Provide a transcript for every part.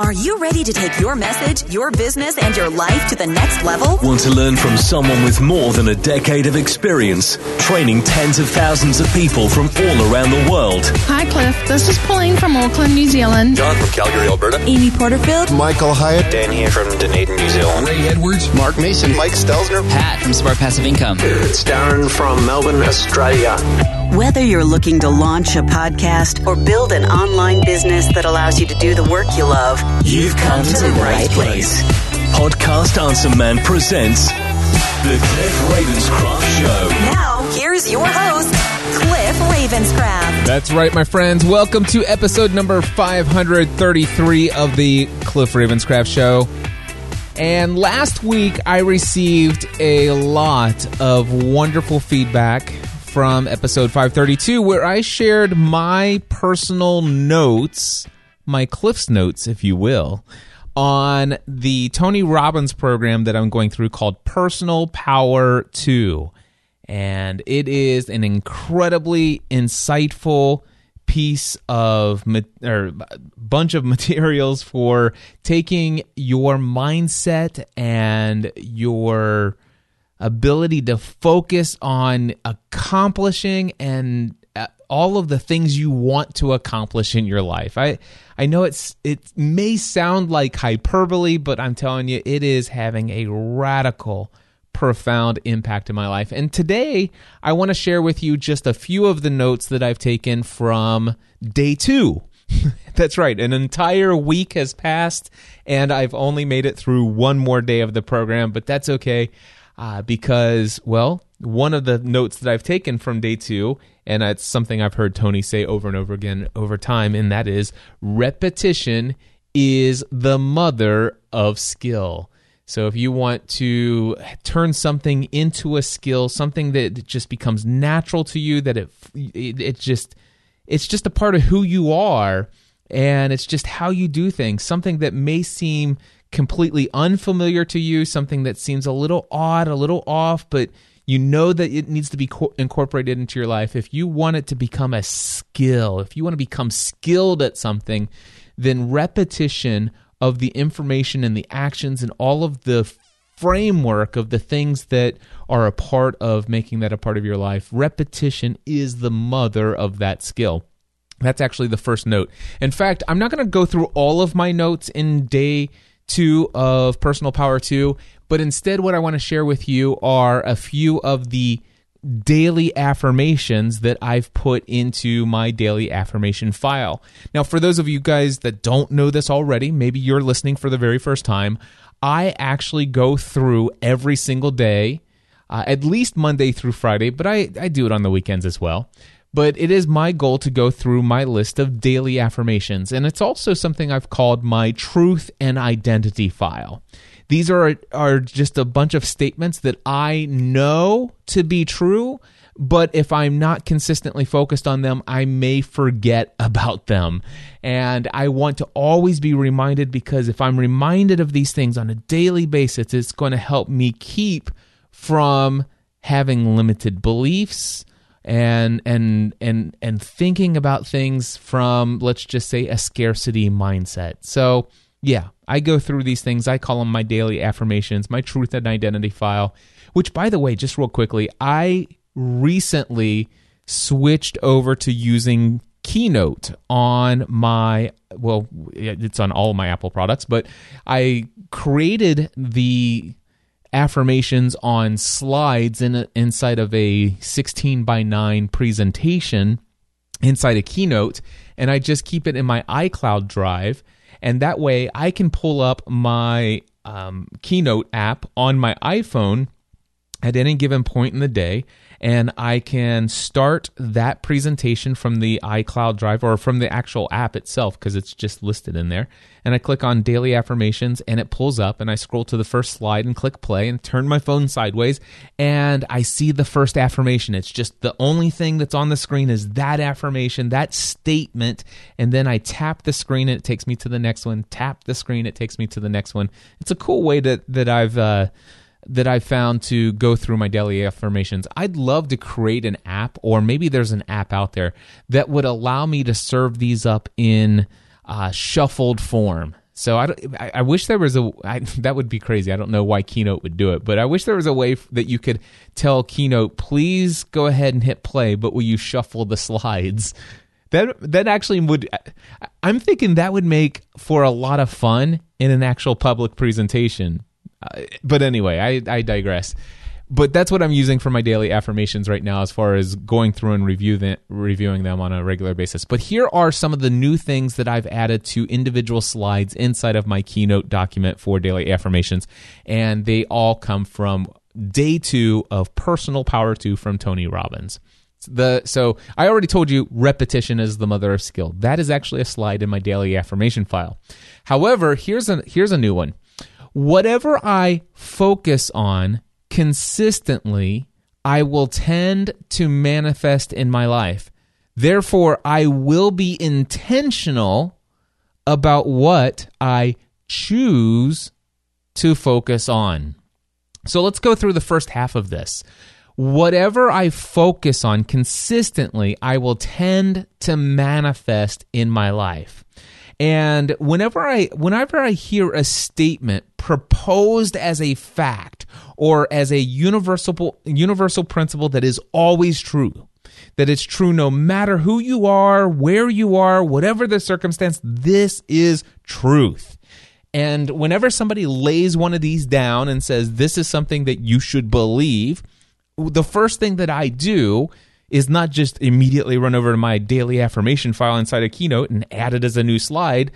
Are you ready to take your message, your business, and your life to the next level? Want to learn from someone with more than a decade of experience, training tens of thousands of people from all around the world? Hi, Cliff. This is Pauline from Auckland, New Zealand. John from Calgary, Alberta. Amy Porterfield. Michael Hyatt. Dan here from Dunedin, New Zealand. Ray Edwards. Mark Mason. Mike Stelzner. Pat from Smart Passive Income. It's Darren from Melbourne, Australia. Whether you're looking to launch a podcast or build an online business that allows you to do the work you love, you've come to the right place. Podcast Answer Man presents The Cliff Ravenscraft Show. Now, here's your host, Cliff Ravenscraft. That's right, my friends. Welcome to episode number 533 of The Cliff Ravenscraft Show. And last week, I received a lot of wonderful feedback from episode 532, where I shared my personal notes, my Cliff's notes, if you will, on the Tony Robbins program that I'm going through called Personal Power 2. And it is an incredibly insightful piece of, or bunch of materials for taking your mindset and your ability to focus on accomplishing and all of the things you want to accomplish in your life. I know it may sound like hyperbole, but I'm telling you, it is having a radical, profound impact in my life. And today, I want to share with you just a few of the notes that I've taken from day 2. That's right. An entire week has passed, and I've only made it through one more day of the program, but that's okay. Because, well, one of the notes that I've taken from day 2, and it's something I've heard Tony say over and over again over time, and that is repetition is the mother of skill. So if you want to turn something into a skill, something that just becomes natural to you, that it's just a part of who you are, and it's just how you do things, something that may seem completely unfamiliar to you, something that seems a little odd, a little off, but you know that it needs to be incorporated into your life. If you want it to become a skill, if you want to become skilled at something, then repetition of the information and the actions and all of the framework of the things that are a part of making that a part of your life, repetition is the mother of that skill. That's actually the first note. In fact, I'm not going to go through all of my notes in day 2 of Personal Power 2, but instead what I want to share with you are a few of the daily affirmations that I've put into my daily affirmation file. Now, for those of you guys that don't know this already, maybe you're listening for the very first time, I actually go through every single day, at least Monday through Friday, but I do it on the weekends as well. But it is my goal to go through my list of daily affirmations, and it's also something I've called my truth and identity file. These are just a bunch of statements that I know to be true, but if I'm not consistently focused on them, I may forget about them. And I want to always be reminded, because if I'm reminded of these things on a daily basis, it's going to help me keep from having limited beliefs and thinking about things from, let's just say, a scarcity mindset. So yeah, I go through these things. I call them my daily affirmations, my truth and identity file, which, by the way, just real quickly, I recently switched over to using Keynote on my, well, it's on all of my Apple products, but I created the affirmations on slides inside of a 16:9 presentation inside a Keynote, and I just keep it in my iCloud drive, and that way I can pull up my Keynote app on my iPhone at any given point in the day, and I can start that presentation from the iCloud drive or from the actual app itself, because it's just listed in there. And I click on Daily Affirmations, and it pulls up, and I scroll to the first slide and click play and turn my phone sideways, and I see the first affirmation. It's just the only thing that's on the screen is that affirmation, that statement, and then I tap the screen, and it takes me to the next one. Tap the screen, it takes me to the next one. It's a cool way that I've found to go through my daily affirmations. I'd love to create an app, or maybe there's an app out there that would allow me to serve these up in shuffled form. So I wish there was that would be crazy. I don't know why Keynote would do it, but I wish there was a way that you could tell Keynote, please go ahead and hit play, but will you shuffle the slides? That actually would, I'm thinking that would make for a lot of fun in an actual public presentation. But anyway, I digress. But that's what I'm using for my daily affirmations right now as far as going through and reviewing them on a regular basis. But here are some of the new things that I've added to individual slides inside of my Keynote document for daily affirmations. And they all come from day 2 of Personal Power 2 from Tony Robbins. So I already told you repetition is the mother of skill. That is actually a slide in my daily affirmation file. However, here's a new one. Whatever I focus on consistently, I will tend to manifest in my life. Therefore, I will be intentional about what I choose to focus on. So let's go through the first half of this. Whatever I focus on consistently, I will tend to manifest in my life. And whenever I hear a statement proposed as a fact or as a universal principle that is always true, that it's true no matter who you are, where you are, whatever the circumstance, this is truth. And whenever somebody lays one of these down and says, this is something that you should believe, the first thing that I do is not just immediately run over to my daily affirmation file inside of Keynote and add it as a new slide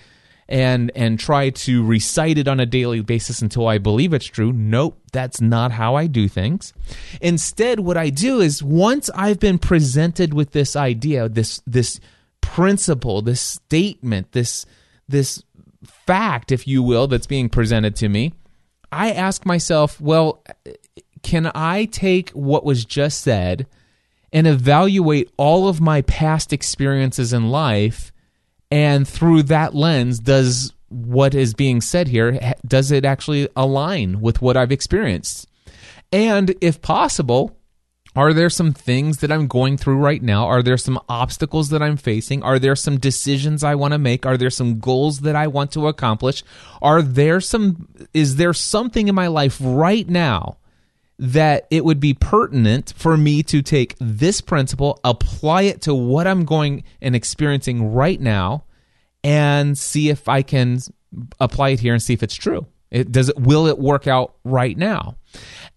and try to recite it on a daily basis until I believe it's true. Nope, that's not how I do things. Instead, what I do is once I've been presented with this idea, this principle, this statement, this fact, if you will, that's being presented to me, I ask myself, well, can I take what was just said and evaluate all of my past experiences in life, and through that lens, does what is being said here, does it actually align with what I've experienced? And if possible, are there some things that I'm going through right now? Are there some obstacles that I'm facing? Are there some decisions I want to make? Are there some goals that I want to accomplish? Is there something in my life right now that it would be pertinent for me to take this principle, apply it to what I'm going and experiencing right now, and see if I can apply it here and see if it's true. Will it work out right now?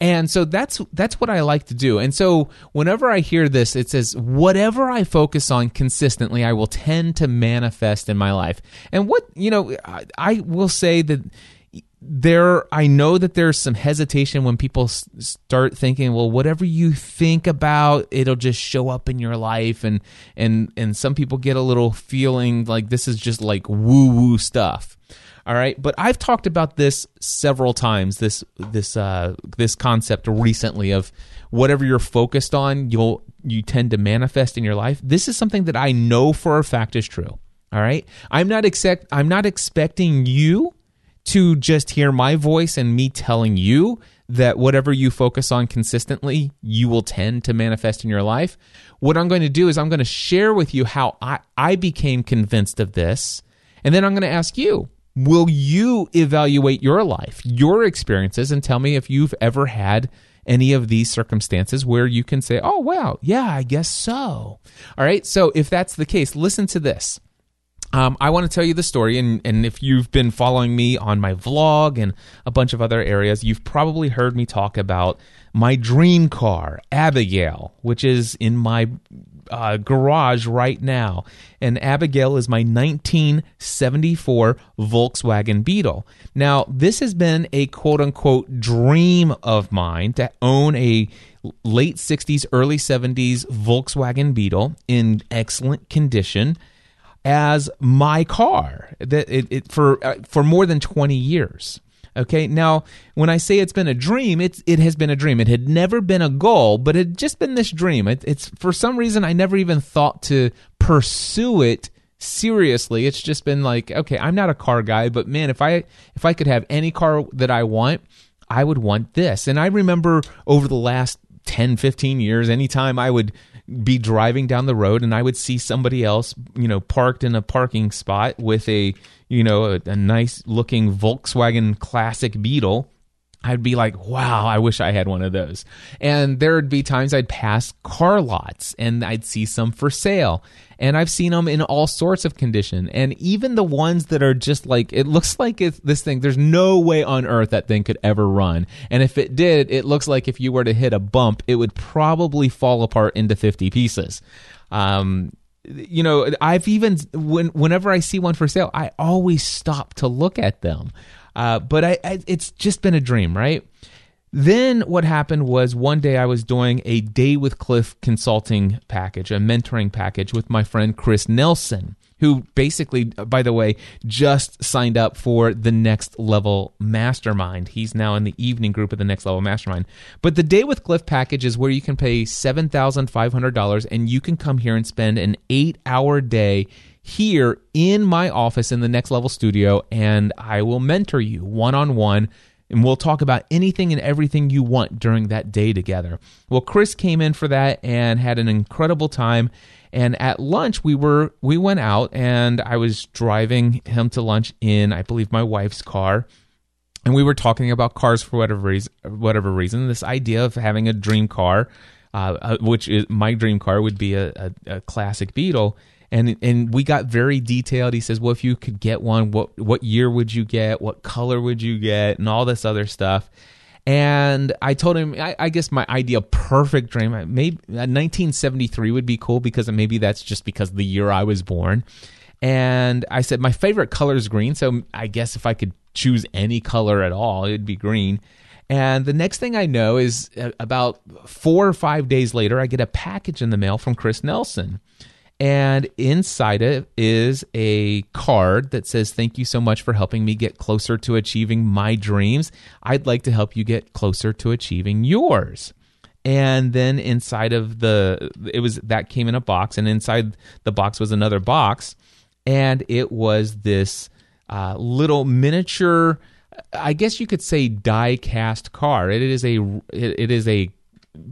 And so that's what I like to do. And so whenever I hear this, it says, whatever I focus on consistently, I will tend to manifest in my life. And I will say that I know that there's some hesitation when people start thinking, well, whatever you think about, it'll just show up in your life, and some people get a little feeling like this is just like woo-woo stuff. All right, but I've talked about this several times, this concept recently of whatever you're focused on, you tend to manifest in your life. This is something that I know for a fact is true. All right, I'm not expecting you to just hear my voice and me telling you that whatever you focus on consistently, you will tend to manifest in your life. What I'm going to do is I'm going to share with you how I became convinced of this, and then I'm going to ask you, will you evaluate your life, your experiences, and tell me if you've ever had any of these circumstances where you can say, oh, wow, yeah, I guess so. All right, so if that's the case, listen to this. I want to tell you the story, and if you've been following me on my vlog and a bunch of other areas, you've probably heard me talk about my dream car, Abigail, which is in my garage right now. And Abigail is my 1974 Volkswagen Beetle. Now, this has been a quote-unquote dream of mine to own a late 60s, early 70s Volkswagen Beetle in excellent condition as my car that for more than 20 years. Okay, now when I say it's been a dream, it has been a dream. It had never been a goal, but it had just been this dream. It's for some reason I never even thought to pursue it seriously. It's just been like, okay, I'm not a car guy, but man, if I could have any car that I want, I would want this. And I remember over the last 10, 15 years, anytime I would be driving down the road and I would see somebody else, you know, parked in a parking spot with a, you know, a nice looking Volkswagen classic Beetle. I'd be like, wow, I wish I had one of those. And there would be times I'd pass car lots and I'd see some for sale. And I've seen them in all sorts of condition. And even the ones that are just like, it looks like it's this thing, there's no way on earth that thing could ever run. And if it did, it looks like if you were to hit a bump, it would probably fall apart into 50 pieces. You know, I've even, whenever I see one for sale, I always stop to look at them. But it's just been a dream, right? Then what happened was one day I was doing a Day with Cliff consulting package, a mentoring package with my friend Chris Nelson, who basically, by the way, just signed up for the Next Level Mastermind. He's now in the evening group of the Next Level Mastermind. But the Day with Cliff package is where you can pay $7,500 and you can come here and spend an 8-hour day here in my office in the Next Level studio, and I will mentor you one-on-one, and we'll talk about anything and everything you want during that day together. Well, Chris came in for that and had an incredible time, and at lunch we went out, and I was driving him to lunch in, I believe, my wife's car, and we were talking about cars for whatever reason, this idea of having a dream car, which is my dream car would be a classic Beetle. And we got very detailed. He says, well, if you could get one, what year would you get? What color would you get? And all this other stuff. And I told him, I guess my ideal perfect dream, maybe 1973 would be cool because maybe that's just because the year I was born. And I said, my favorite color is green. So I guess if I could choose any color at all, it'd be green. And the next thing I know is about 4 or 5 days later, I get a package in the mail from Chris Nelson. And inside it is a card that says, thank you so much for helping me get closer to achieving my dreams. I'd like to help you get closer to achieving yours. And then inside of that came in a box, and inside the box was another box. And it was this little miniature, I guess you could say, die cast car. It is a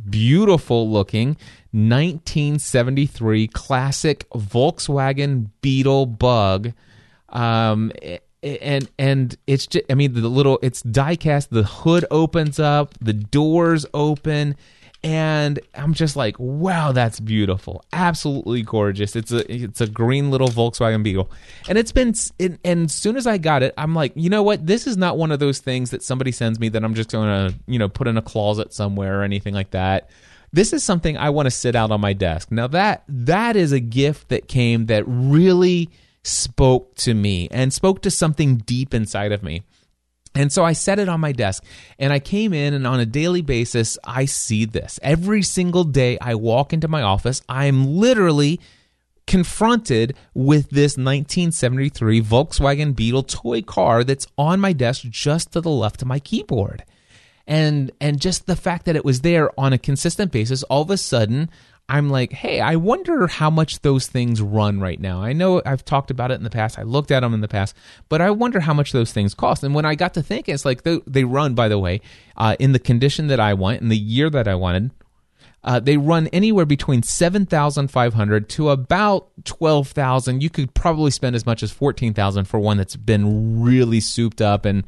beautiful looking 1973 classic Volkswagen Beetle bug, and it's just, I mean, it's die-cast, the hood opens up, the doors open, and I'm just like, wow, that's beautiful, absolutely gorgeous. It's a green little Volkswagen Beetle, and it's been, and as soon as I got it, I'm like, you know what, this is not one of those things that somebody sends me that I'm just going to, you know, put in a closet somewhere or anything like that. This is something I want to sit out on my desk. Now that is a gift that came that really spoke to me and spoke to something deep inside of me. And so I set it on my desk, and I came in, and on a daily basis, I see this. Every single day I walk into my office, I'm literally confronted with this 1973 Volkswagen Beetle toy car that's on my desk just to the left of my keyboard. And just the fact that it was there on a consistent basis, all of a sudden, I'm like, hey, I wonder how much those things run right now. I know I've talked about it in the past. I looked at them in the past, but I wonder how much those things cost. And when I got to thinking, it's like they run, by the way, in the condition that I want, in the year that I wanted, they run anywhere between $7,500 to about $12,000. You could probably spend as much as $14,000 for one that's been really souped up and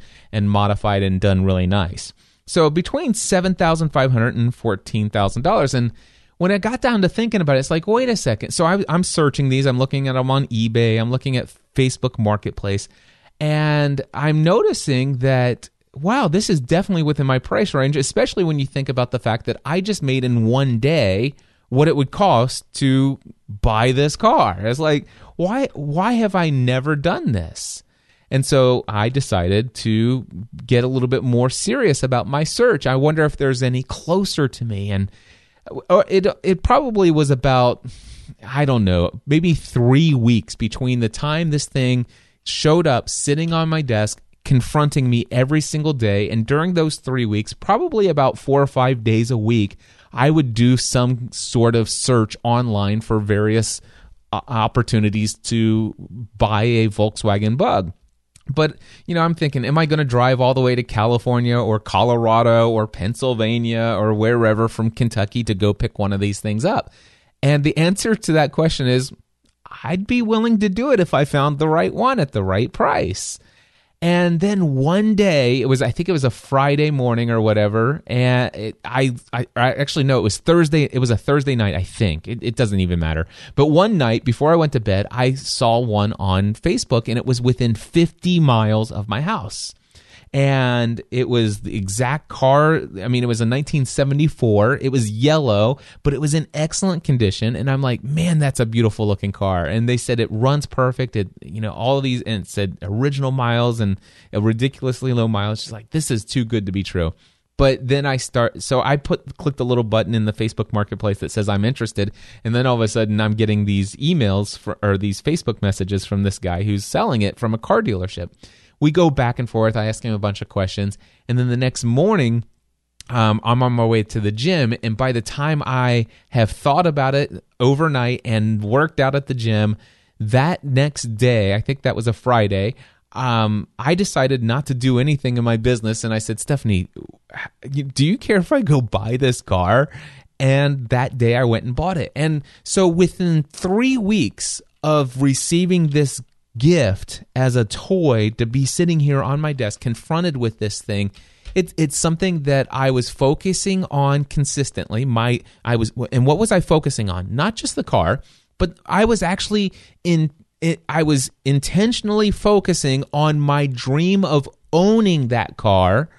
modified and done really nice. So between $7,500 and $14,000. And when I got down to thinking about it, it's like, wait a second. So I'm searching these. I'm looking at them on eBay. I'm looking at Facebook Marketplace. And I'm noticing that, wow, this is definitely within my price range, especially when you think about the fact that I just made in one day what it would cost to buy this car. It's like, why have I never done this? And so I decided to get a little bit more serious about my search. I wonder if there's any closer to me. And it probably was about, I don't know, maybe 3 weeks between the time this thing showed up sitting on my desk, confronting me every single day. And during those 3 weeks, probably about 4 or 5 days a week, I would do some sort of search online for various opportunities to buy a Volkswagen bug. But, you know, I'm thinking, am I going to drive all the way to California or Colorado or Pennsylvania or wherever from Kentucky to go pick one of these things up? And the answer to that question is, I'd be willing to do it if I found the right one at the right price. And then one day, I think it was a Friday morning or whatever, and it was a Thursday night, I think. It doesn't even matter. But one night, before I went to bed, I saw one on Facebook, and it was within 50 miles of my house. And it was the exact car. I mean, it was a 1974. It was yellow, but it was in excellent condition. And I'm like, man, that's a beautiful looking car. And they said it runs perfect. All of these, and it said original miles and a ridiculously low mileage. She's like, this is too good to be true. But then I clicked a little button in the Facebook marketplace that says I'm interested. And then all of a sudden I'm getting these these Facebook messages from this guy who's selling it from a car dealership. We go back and forth. I ask him a bunch of questions. And then the next morning, I'm on my way to the gym. And by the time I have thought about it overnight and worked out at the gym, that next day, I think that was a Friday, I decided not to do anything in my business. And I said, Stephanie, do you care if I go buy this car? And that day I went and bought it. And so within 3 weeks of receiving this gift as a toy, to be sitting here on my desk confronted with this thing, it's something that I was focusing on consistently. What was I focusing on? Not just the car, but I was actually I was intentionally focusing on my dream of owning that car.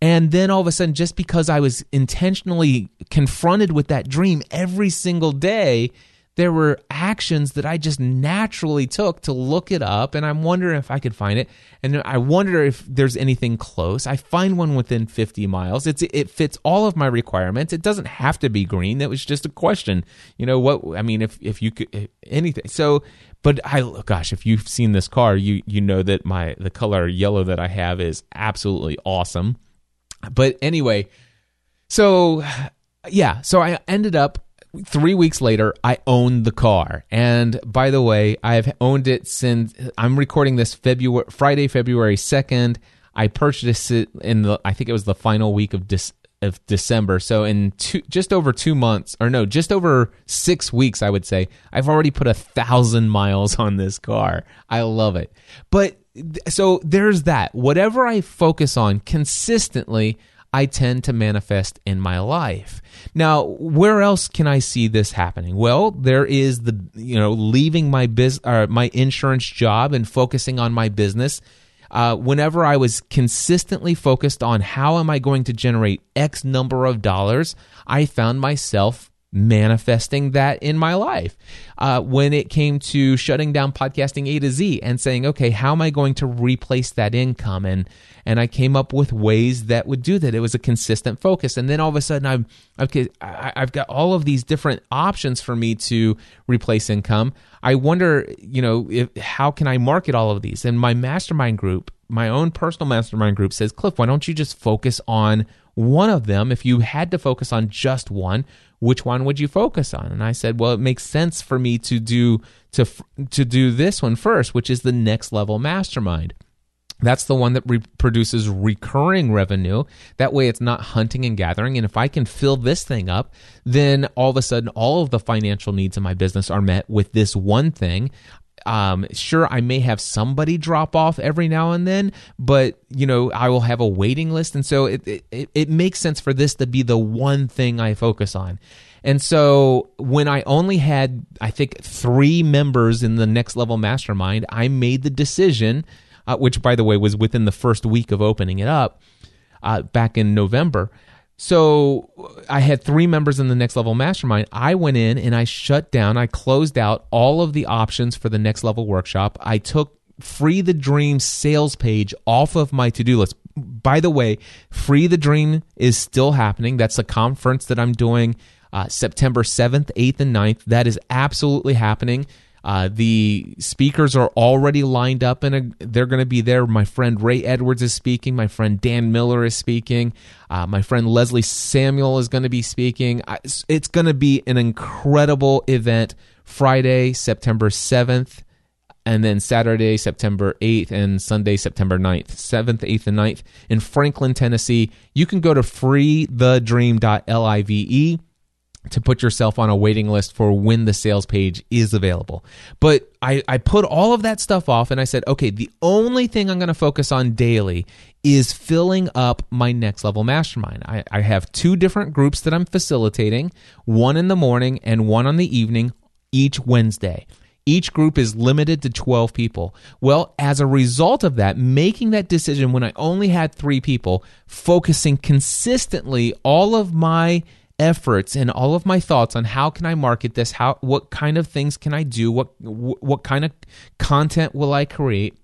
And then all of a sudden, just because I was intentionally confronted with that dream every single day, there were actions that I just naturally took to look it up, and I'm wondering if I could find it, and I wonder if there's anything close. I find one within 50 miles. It fits all of my requirements. It doesn't have to be green. That was just a question. If you could anything. So, if you've seen this car, you know that the color yellow that I have is absolutely awesome. But anyway, so I ended up, 3 weeks later, I owned the car. And by the way, I've owned it since I'm recording this Friday, February 2nd. I purchased it I think it was the final week of December. So in just over 6 weeks, I would say, I've already put 1,000 miles on this car. I love it. But so there's that. Whatever I focus on consistently, I tend to manifest in my life. Now, where else can I see this happening? Well, there is leaving my my insurance job and focusing on my business. Whenever I was consistently focused on how am I going to generate X number of dollars, I found myself manifesting that in my life. When it came to shutting down podcasting A to Z and saying, okay, how am I going to replace that income? And I came up with ways that would do that. It was a consistent focus. And then all of a sudden I've got all of these different options for me to replace income. I wonder, how can I market all of these? And my mastermind group, my own personal mastermind group, says, Cliff, why don't you just focus on one of them? If you had to focus on just one, which one would you focus on? And I said, well, it makes sense for me to do this one first, which is the Next Level Mastermind. That's the one that produces recurring revenue. That way it's not hunting and gathering. And if I can fill this thing up, then all of a sudden all of the financial needs of my business are met with this one thing. Sure, I may have somebody drop off every now and then, but I will have a waiting list, and so it makes sense for this to be the one thing I focus on. And so when I only had, I think, 3 members in the Next Level Mastermind, I made the decision, which by the way was within the first week of opening it up, back in November. So I had 3 members in the Next Level Mastermind. I went in and I closed out all of the options for the Next Level Workshop. I took Free the Dream sales page off of my to-do list. By the way, Free the Dream is still happening. That's a conference that I'm doing September 7th, 8th, and 9th. That is absolutely happening. The speakers are already lined up, and they're going to be there. My friend Ray Edwards is speaking. My friend Dan Miller is speaking. My friend Leslie Samuel is going to be speaking. It's going to be an incredible event Friday, September 7th, and then Saturday, September 8th, and Sunday, September 9th, 7th, 8th, and 9th in Franklin, Tennessee. You can go to FreeTheDream.live. to put yourself on a waiting list for when the sales page is available. But I put all of that stuff off and I said, okay, the only thing I'm going to focus on daily is filling up my Next Level Mastermind. I have two different groups that I'm facilitating, one in the morning and one on the evening each Wednesday. Each group is limited to 12 people. Well, as a result of that, making that decision when I only had 3 people, focusing consistently all of my efforts and all of my thoughts on how can I market this, what kind of things can I do, what kind of content will I create.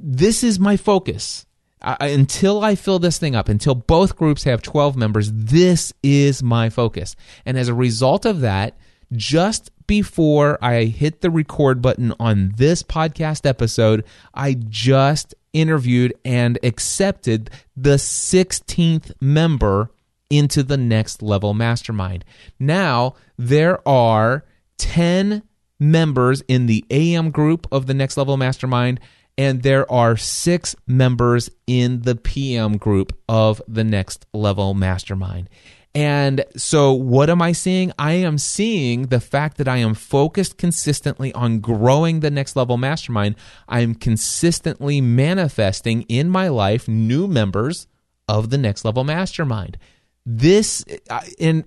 This is my focus. Until I fill this thing up, until both groups have 12 members, this is my focus. And as a result of that, just before I hit the record button on this podcast episode, I just interviewed and accepted the 16th member into the Next Level Mastermind. Now, there are 10 members in the AM group of the Next Level Mastermind, and there are 6 members in the PM group of the Next Level Mastermind. And so what am I seeing? I am seeing the fact that I am focused consistently on growing the Next Level Mastermind. I'm consistently manifesting in my life new members of the Next Level Mastermind. This, in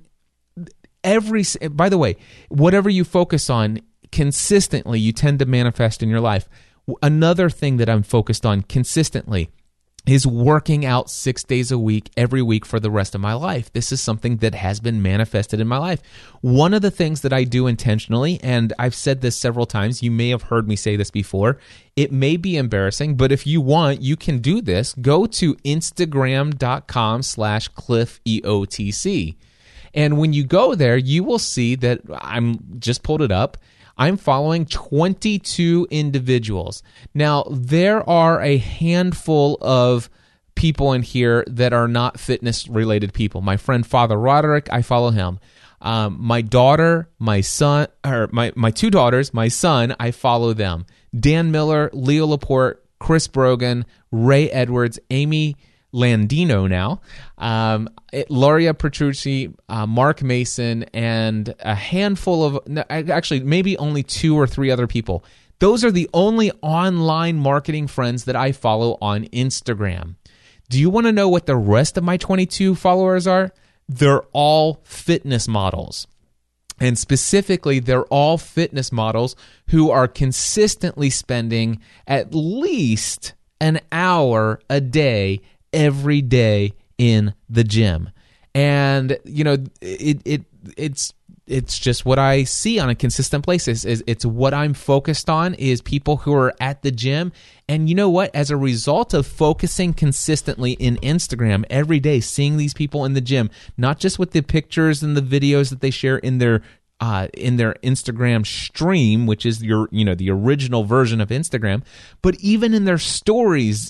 every, by the way, whatever you focus on consistently, you tend to manifest in your life. Another thing that I'm focused on consistently is working out 6 days a week, every week for the rest of my life. This is something that has been manifested in my life. One of the things that I do intentionally, and I've said this several times, you may have heard me say this before, it may be embarrassing, but if you want, you can do this. Go to Instagram.com/CliffEOTC. And when you go there, you will see that I'm just pulled it up. I'm following 22 individuals. Now, there are a handful of people in here that are not fitness-related people. My friend Father Roderick, I follow him. My daughter, my son, or my 2 daughters, my son, I follow them. Dan Miller, Leo Laporte, Chris Brogan, Ray Edwards, Amy Landino now, Luria Petrucci, Mark Mason, and a handful of, actually maybe only 2 or 3 other people. Those are the only online marketing friends that I follow on Instagram. Do you want to know what the rest of my 22 followers are? They're all fitness models. And specifically, they're all fitness models who are consistently spending at least an hour a day every day in the gym. And, you know, it's just what I see on a consistent basis. It's what I'm focused on is people who are at the gym. And you know what? As a result of focusing consistently in Instagram every day, seeing these people in the gym, not just with the pictures and the videos that they share in their Instagram stream, which is the original version of Instagram, but even in their stories,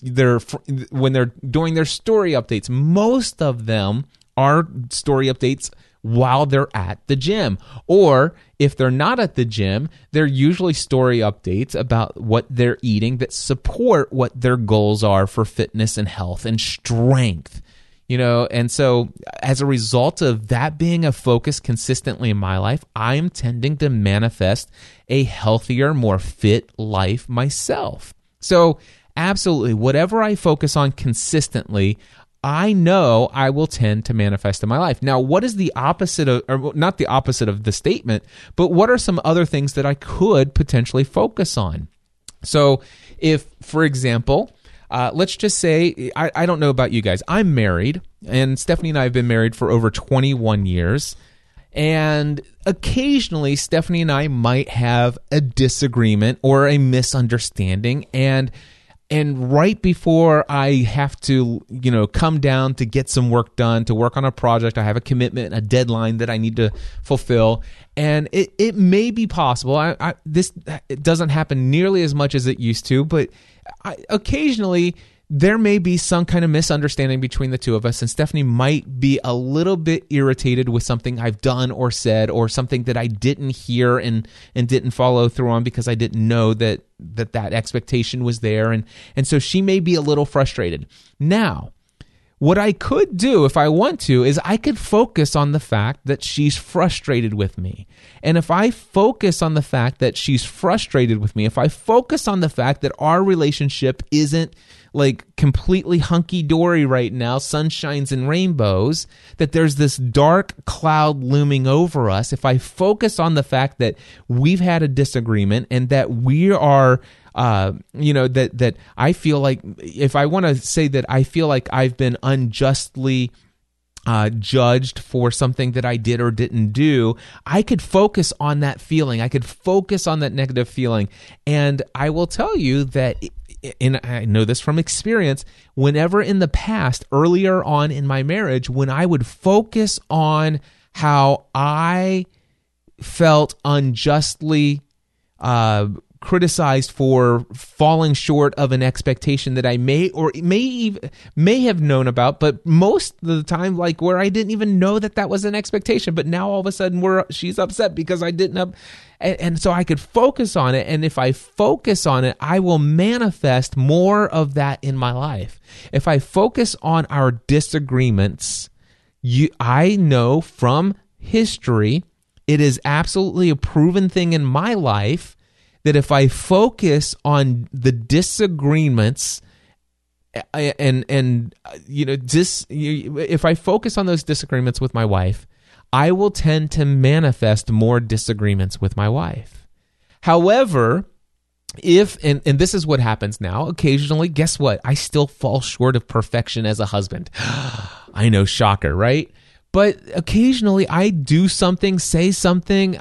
when they're doing their story updates, most of them are story updates while they're at the gym. Or if they're not at the gym, they're usually story updates about what they're eating that support what their goals are for fitness and health and strength. You know, and so as a result of that being a focus consistently in my life, I'm tending to manifest a healthier, more fit life myself. So absolutely, whatever I focus on consistently, I know I will tend to manifest in my life. Now, what is the opposite of, or not the opposite of the statement, but what are some other things that I could potentially focus on? So if, for example, let's just say, I don't know about you guys, I'm married, and Stephanie and I have been married for over 21 years, and occasionally Stephanie and I might have a disagreement or a misunderstanding, and right before I have to, you know, come down to get some work done, to work on a project, I have a commitment, a deadline that I need to fulfill, and it may be possible. It doesn't happen nearly as much as it used to, but occasionally there may be some kind of misunderstanding between the two of us, and Stephanie might be a little bit irritated with something I've done or said or something that I didn't hear and didn't follow through on because I didn't know that expectation was there. And so she may be a little frustrated. Now, What I could do if I want to is I could focus on the fact that she's frustrated with me. And if I focus on the fact that she's frustrated with me, if I focus on the fact that our relationship isn't like completely hunky-dory right now, sunshines and rainbows, that there's this dark cloud looming over us, if I focus on the fact that we've had a disagreement and that we are... that I feel like, if I want to say that I feel like I've been unjustly judged for something that I did or didn't do, I could focus on that feeling. I could focus on that negative feeling. And I will tell you that, and I know this from experience, whenever in the past, earlier on in my marriage, when I would focus on how I felt unjustly criticized for falling short of an expectation that I may have known about, but most of the time, like where I didn't even know that that was an expectation, but now all of a sudden she's upset because I didn't have, and so I could focus on it. And if I focus on it, I will manifest more of that in my life. If I focus on our disagreements, I know from history, it is absolutely a proven thing in my life that if I focus on the disagreements if I focus on those disagreements with my wife, I will tend to manifest more disagreements with my wife. However, if this is what happens now, occasionally, guess what? I still fall short of perfection as a husband. I know, shocker, right? But occasionally I do something, say something,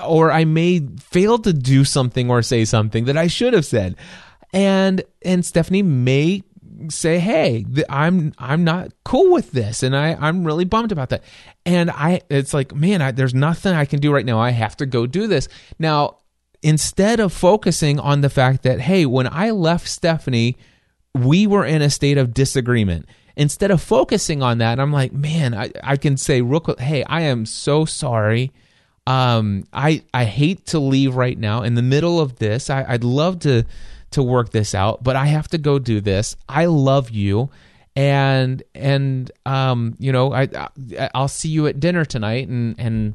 or I may fail to do something or say something that I should have said. And Stephanie may say, hey, I'm not cool with this, and I'm really bummed about that. And it's like, man, there's nothing I can do right now. I have to go do this. Now, instead of focusing on the fact that, hey, when I left Stephanie, we were in a state of disagreement. Instead of focusing on that, I'm like, man, I can say real quick, hey, I am so sorry. I hate to leave right now in the middle of this. I'd love to work this out, but I have to go do this. I love you. I'll see you at dinner tonight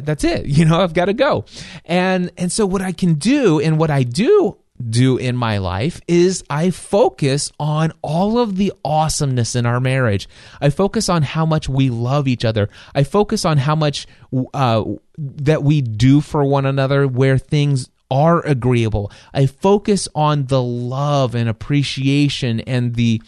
that's it. I've got to go. And so what I can do and what I do in my life is I focus on all of the awesomeness in our marriage. I focus on how much we love each other. I focus on how much that we do for one another where things are agreeable. I focus on the love and appreciation and the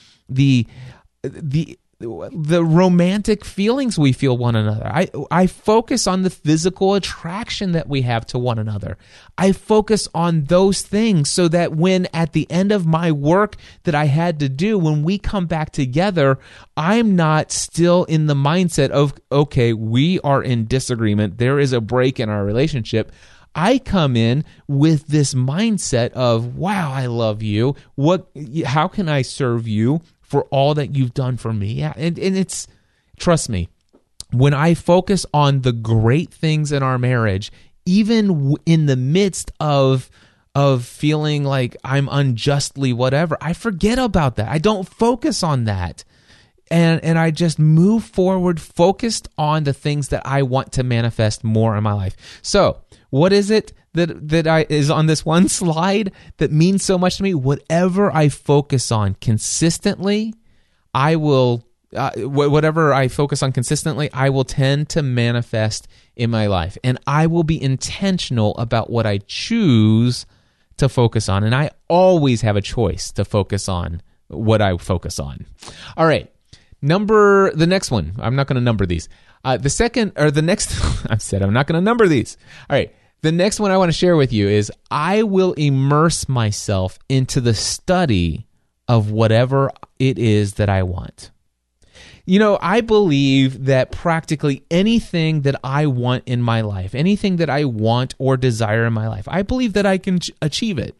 romantic feelings we feel one another. I focus on the physical attraction that we have to one another. I focus on those things so that when at the end of my work that I had to do, when we come back together, I'm not still in the mindset of, okay, we are in disagreement. There is a break in our relationship. I come in with this mindset of, wow, I love you. How can I serve you for all that you've done for me? Yeah. And it's, trust me, when I focus on the great things in our marriage, even in the midst of feeling like I'm unjustly whatever, I forget about that. I don't focus on that. And I just move forward focused on the things that I want to manifest more in my life. So what is it that is on this one slide that means so much to me? Whatever I focus on consistently, I will tend to manifest in my life. And I will be intentional about what I choose to focus on. And I always have a choice to focus on what I focus on. All right. The next one. I'm not going to number these. I said I'm not going to number these. All right. The next one I want to share with you is I will immerse myself into the study of whatever it is that I want. I believe that practically anything that I want in my life, anything that I want or desire in my life, I believe that I can achieve it.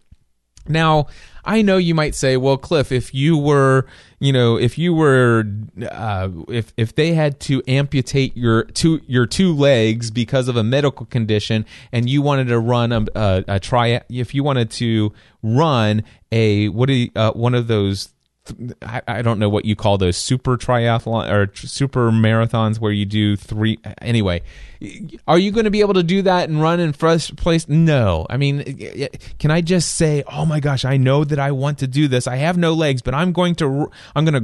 Now, I know you might say, well, Cliff, if they had to amputate your two legs because of a medical condition and you wanted to run if you wanted to run one of those I don't know what you call those, super triathlon or super marathons where you do three. Anyway, are you going to be able to do that and run in first place? No. I mean, can I just say, oh my gosh, I know that I want to do this. I have no legs, but I'm going to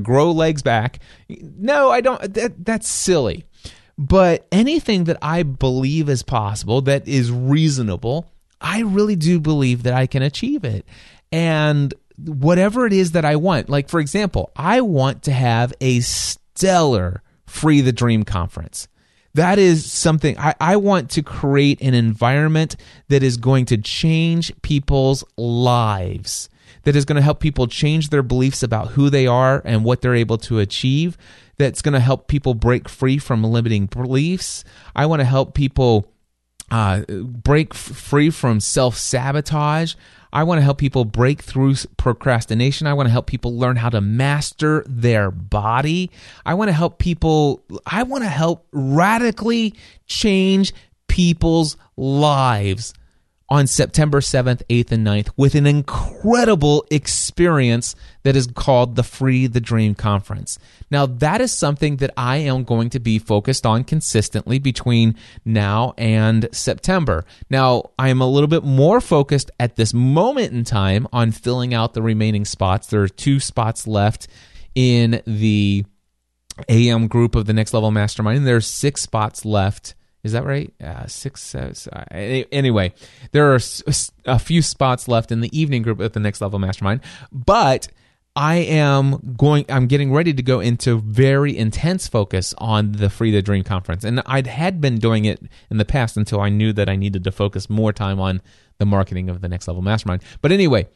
grow legs back. No, I don't. That's silly. But anything that I believe is possible, that is reasonable, I really do believe that I can achieve it. And whatever it is that I want, like for example, I want to have a stellar Free the Dream conference. That is something I want to create an environment that is going to change people's lives, that is going to help people change their beliefs about who they are and what they're able to achieve, that's going to help people break free from limiting beliefs. I want to help people break free from self-sabotage. I want to help people break through procrastination. I want to help people learn how to master their body. I want to help radically change people's lives on September 7th, 8th, and 9th with an incredible experience that is called the Free the Dream Conference. Now, that is something that I am going to be focused on consistently between now and September. Now, I am a little bit more focused at this moment in time on filling out the remaining spots. There are 2 spots left in the AM group of the Next Level Mastermind, and there are 6 spots left. Is that right? 6. Anyway, there are a few spots left in the evening group at the Next Level Mastermind, but I'm getting ready to go into very intense focus on the Free the Dream conference. And I had been doing it in the past until I knew that I needed to focus more time on the marketing of the Next Level Mastermind. But anyway,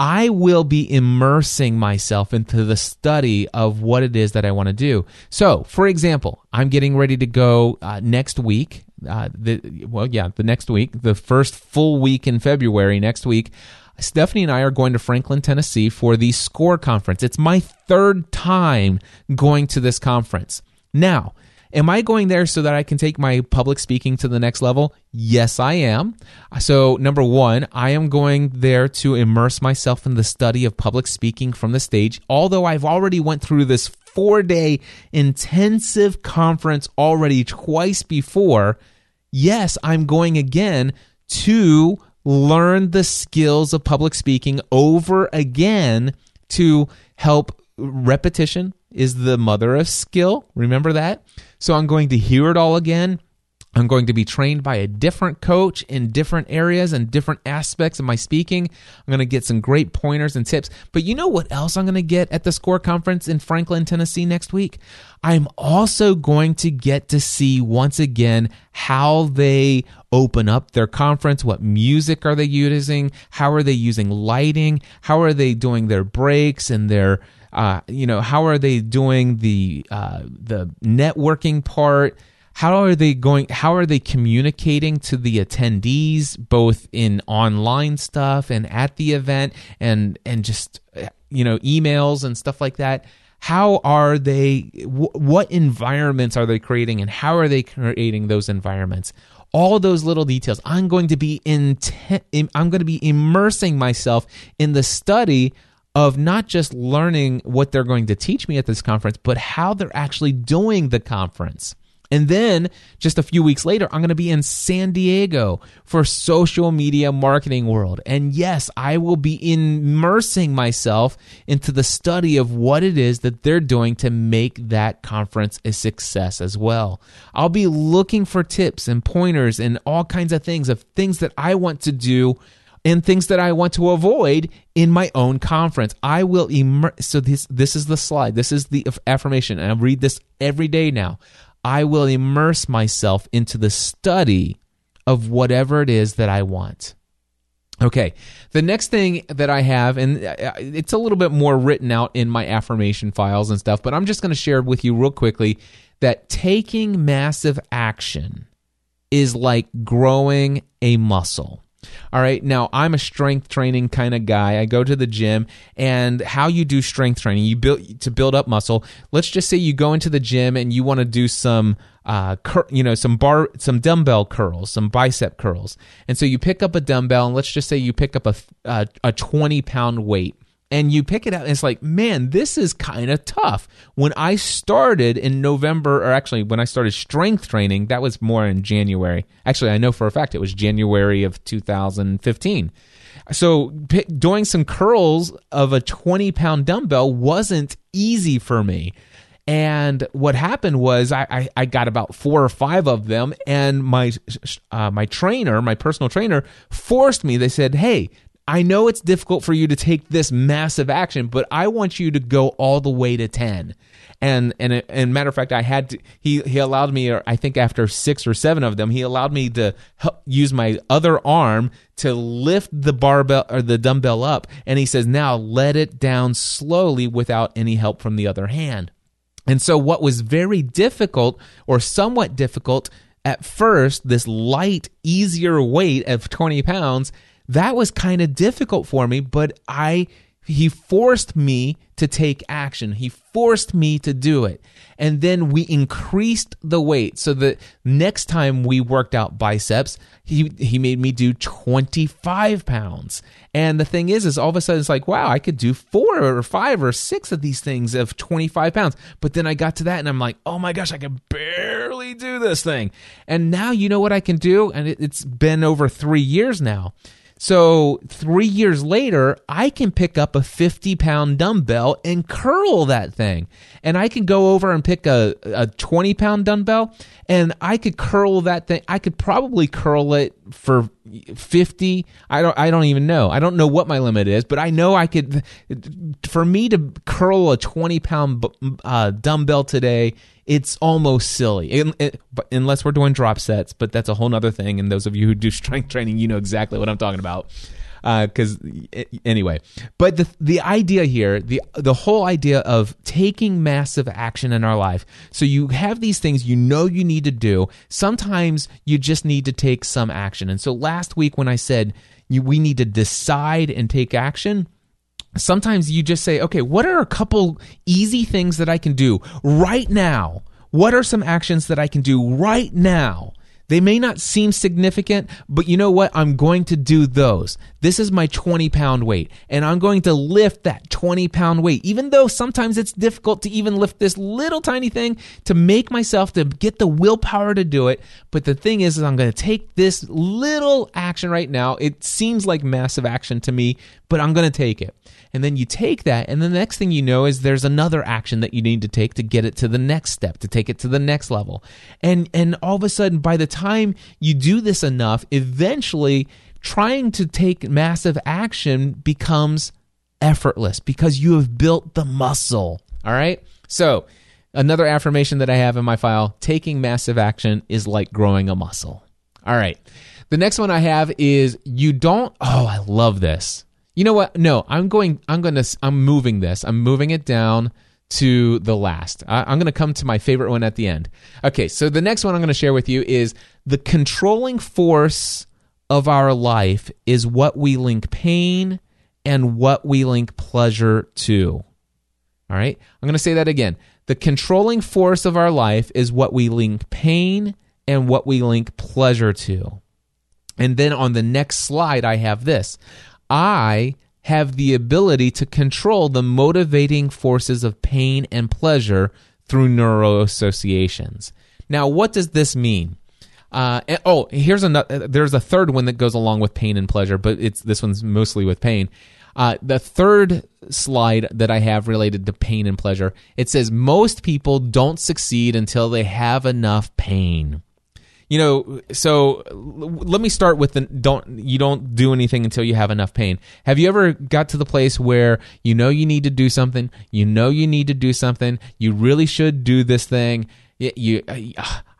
I will be immersing myself into the study of what it is that I want to do. So, for example, I'm getting ready to go next week. The next week, the first full week in February next week, Stephanie and I are going to Franklin, Tennessee for the SCORE conference. It's my 3rd time going to this conference. Now, am I going there so that I can take my public speaking to the next level? Yes, I am. So, number 1, I am going there to immerse myself in the study of public speaking from the stage, although I've already went through this 4-day intensive conference already twice before. Yes, I'm going again to learn the skills of public speaking over again to help. Repetition is the mother of skill. Remember that? So I'm going to hear it all again. I'm going to be trained by a different coach in different areas and different aspects of my speaking. I'm going to get some great pointers and tips. But you know what else I'm going to get at the SCORE conference in Franklin, Tennessee next week? I'm also going to get to see once again how they open up their conference. What music are they using? How are they using lighting? How are they doing their breaks and their how are they doing the networking part? How are they communicating to the attendees, both in online stuff and at the event, and just emails and stuff like that? How are they? What environments are they creating, and how are they creating those environments? All those little details. I'm going to be immersing myself in the study of not just learning what they're going to teach me at this conference, but how they're actually doing the conference. And then just a few weeks later, I'm going to be in San Diego for Social Media Marketing World. And yes, I will be immersing myself into the study of what it is that they're doing to make that conference a success as well. I'll be looking for tips and pointers and all kinds of things that I want to do and things that I want to avoid in my own conference. I will so this is the slide. This is the affirmation, and I read this every day now. I will immerse myself into the study of whatever it is that I want. Okay, the next thing that I have, and it's a little bit more written out in my affirmation files and stuff, but I'm just going to share with you real quickly that taking massive action is like growing a muscle. All right. Now, I'm a strength training kind of guy. I go to the gym, and how you do strength training, you build up muscle. Let's just say you go into the gym and you want to do some dumbbell curls, some bicep curls. And so you pick up a dumbbell, and let's just say you pick up a 20-pound weight. and you pick it up, and it's like, man, this is kind of tough. When I started in November, or actually when I started strength training, that was more in January. Actually, I know for a fact it was January of 2015. So doing some curls of a 20-pound dumbbell wasn't easy for me. And what happened was I got about 4 or 5 of them, and my personal trainer, forced me. They said, hey, I know it's difficult for you to take this massive action, but I want you to go all the way to 10. And matter of fact, I had to, he allowed me, or I think after 6 or 7 of them, he allowed me to help use my other arm to lift the barbell or the dumbbell up. And he says, now let it down slowly without any help from the other hand. And so what was very difficult, or somewhat difficult at first, this light, easier weight of 20 pounds, that was kind of difficult for me, but he forced me to take action. He forced me to do it. And then we increased the weight. So the next time we worked out biceps, he made me do 25 pounds. And the thing is all of a sudden it's like, wow, I could do 4 or 5 or 6 of these things of 25 pounds. But then I got to that and I'm like, oh my gosh, I can barely do this thing. And now you know what I can do? And it's been over 3 years now. So 3 years later, I can pick up a 50-pound dumbbell and curl that thing. And I can go over and pick a 20-pound dumbbell, and I could curl that thing. I could probably curl it for 50. I don't even know. I don't know what my limit is, but I know I could. For me to curl a 20-pound dumbbell today, it's almost silly, unless we're doing drop sets, but that's a whole other thing. And those of you who do strength training, you know exactly what I'm talking about. But the idea here, the whole idea of taking massive action in our life. So you have these things you know you need to do. Sometimes you just need to take some action. And so last week when I said we need to decide and take action, sometimes you just say, okay, what are a couple easy things that I can do right now? What are some actions that I can do right now? They may not seem significant, but you know what? I'm going to do those. This is my 20-pound weight, and I'm going to lift that 20-pound weight, even though sometimes it's difficult to even lift this little tiny thing, to make myself to get the willpower to do it. But the thing is I'm going to take this little action right now. It seems like massive action to me, but I'm going to take it. And then you take that, and the next thing you know is there's another action that you need to take to get it to the next step, to take it to the next level. And all of a sudden, by the time you do this enough, eventually trying to take massive action becomes effortless because you have built the muscle, all right? So another affirmation that I have in my file, taking massive action is like growing a muscle. All right. The next one I have is I love this. You know what? No, I'm moving it down to the last. I'm going to come to my favorite one at the end. Okay, so the next one I'm going to share with you is the controlling force of our life is what we link pain and what we link pleasure to. All right? I'm going to say that again. The controlling force of our life is what we link pain and what we link pleasure to. And then on the next slide, I have this. I have the ability to control the motivating forces of pain and pleasure through neuroassociations. Now, what does this mean? Here's another. There's a third one that goes along with pain and pleasure, but this one's mostly with pain. The third slide that I have related to pain and pleasure, it says most people don't succeed until they have enough pain. You know, so let me start with you don't do anything until you have enough pain. Have you ever got to the place where you know you need to do something, you really should do this thing,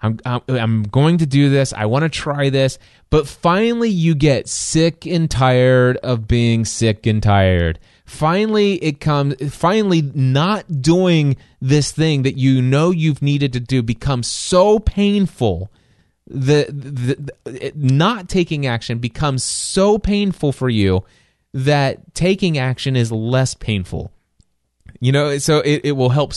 I'm going to do this, I want to try this, but finally you get sick and tired of being sick and tired. Finally, not doing this thing that you know you've needed to do becomes so painful. Not taking action becomes so painful for you that taking action is less painful. You know, so it will help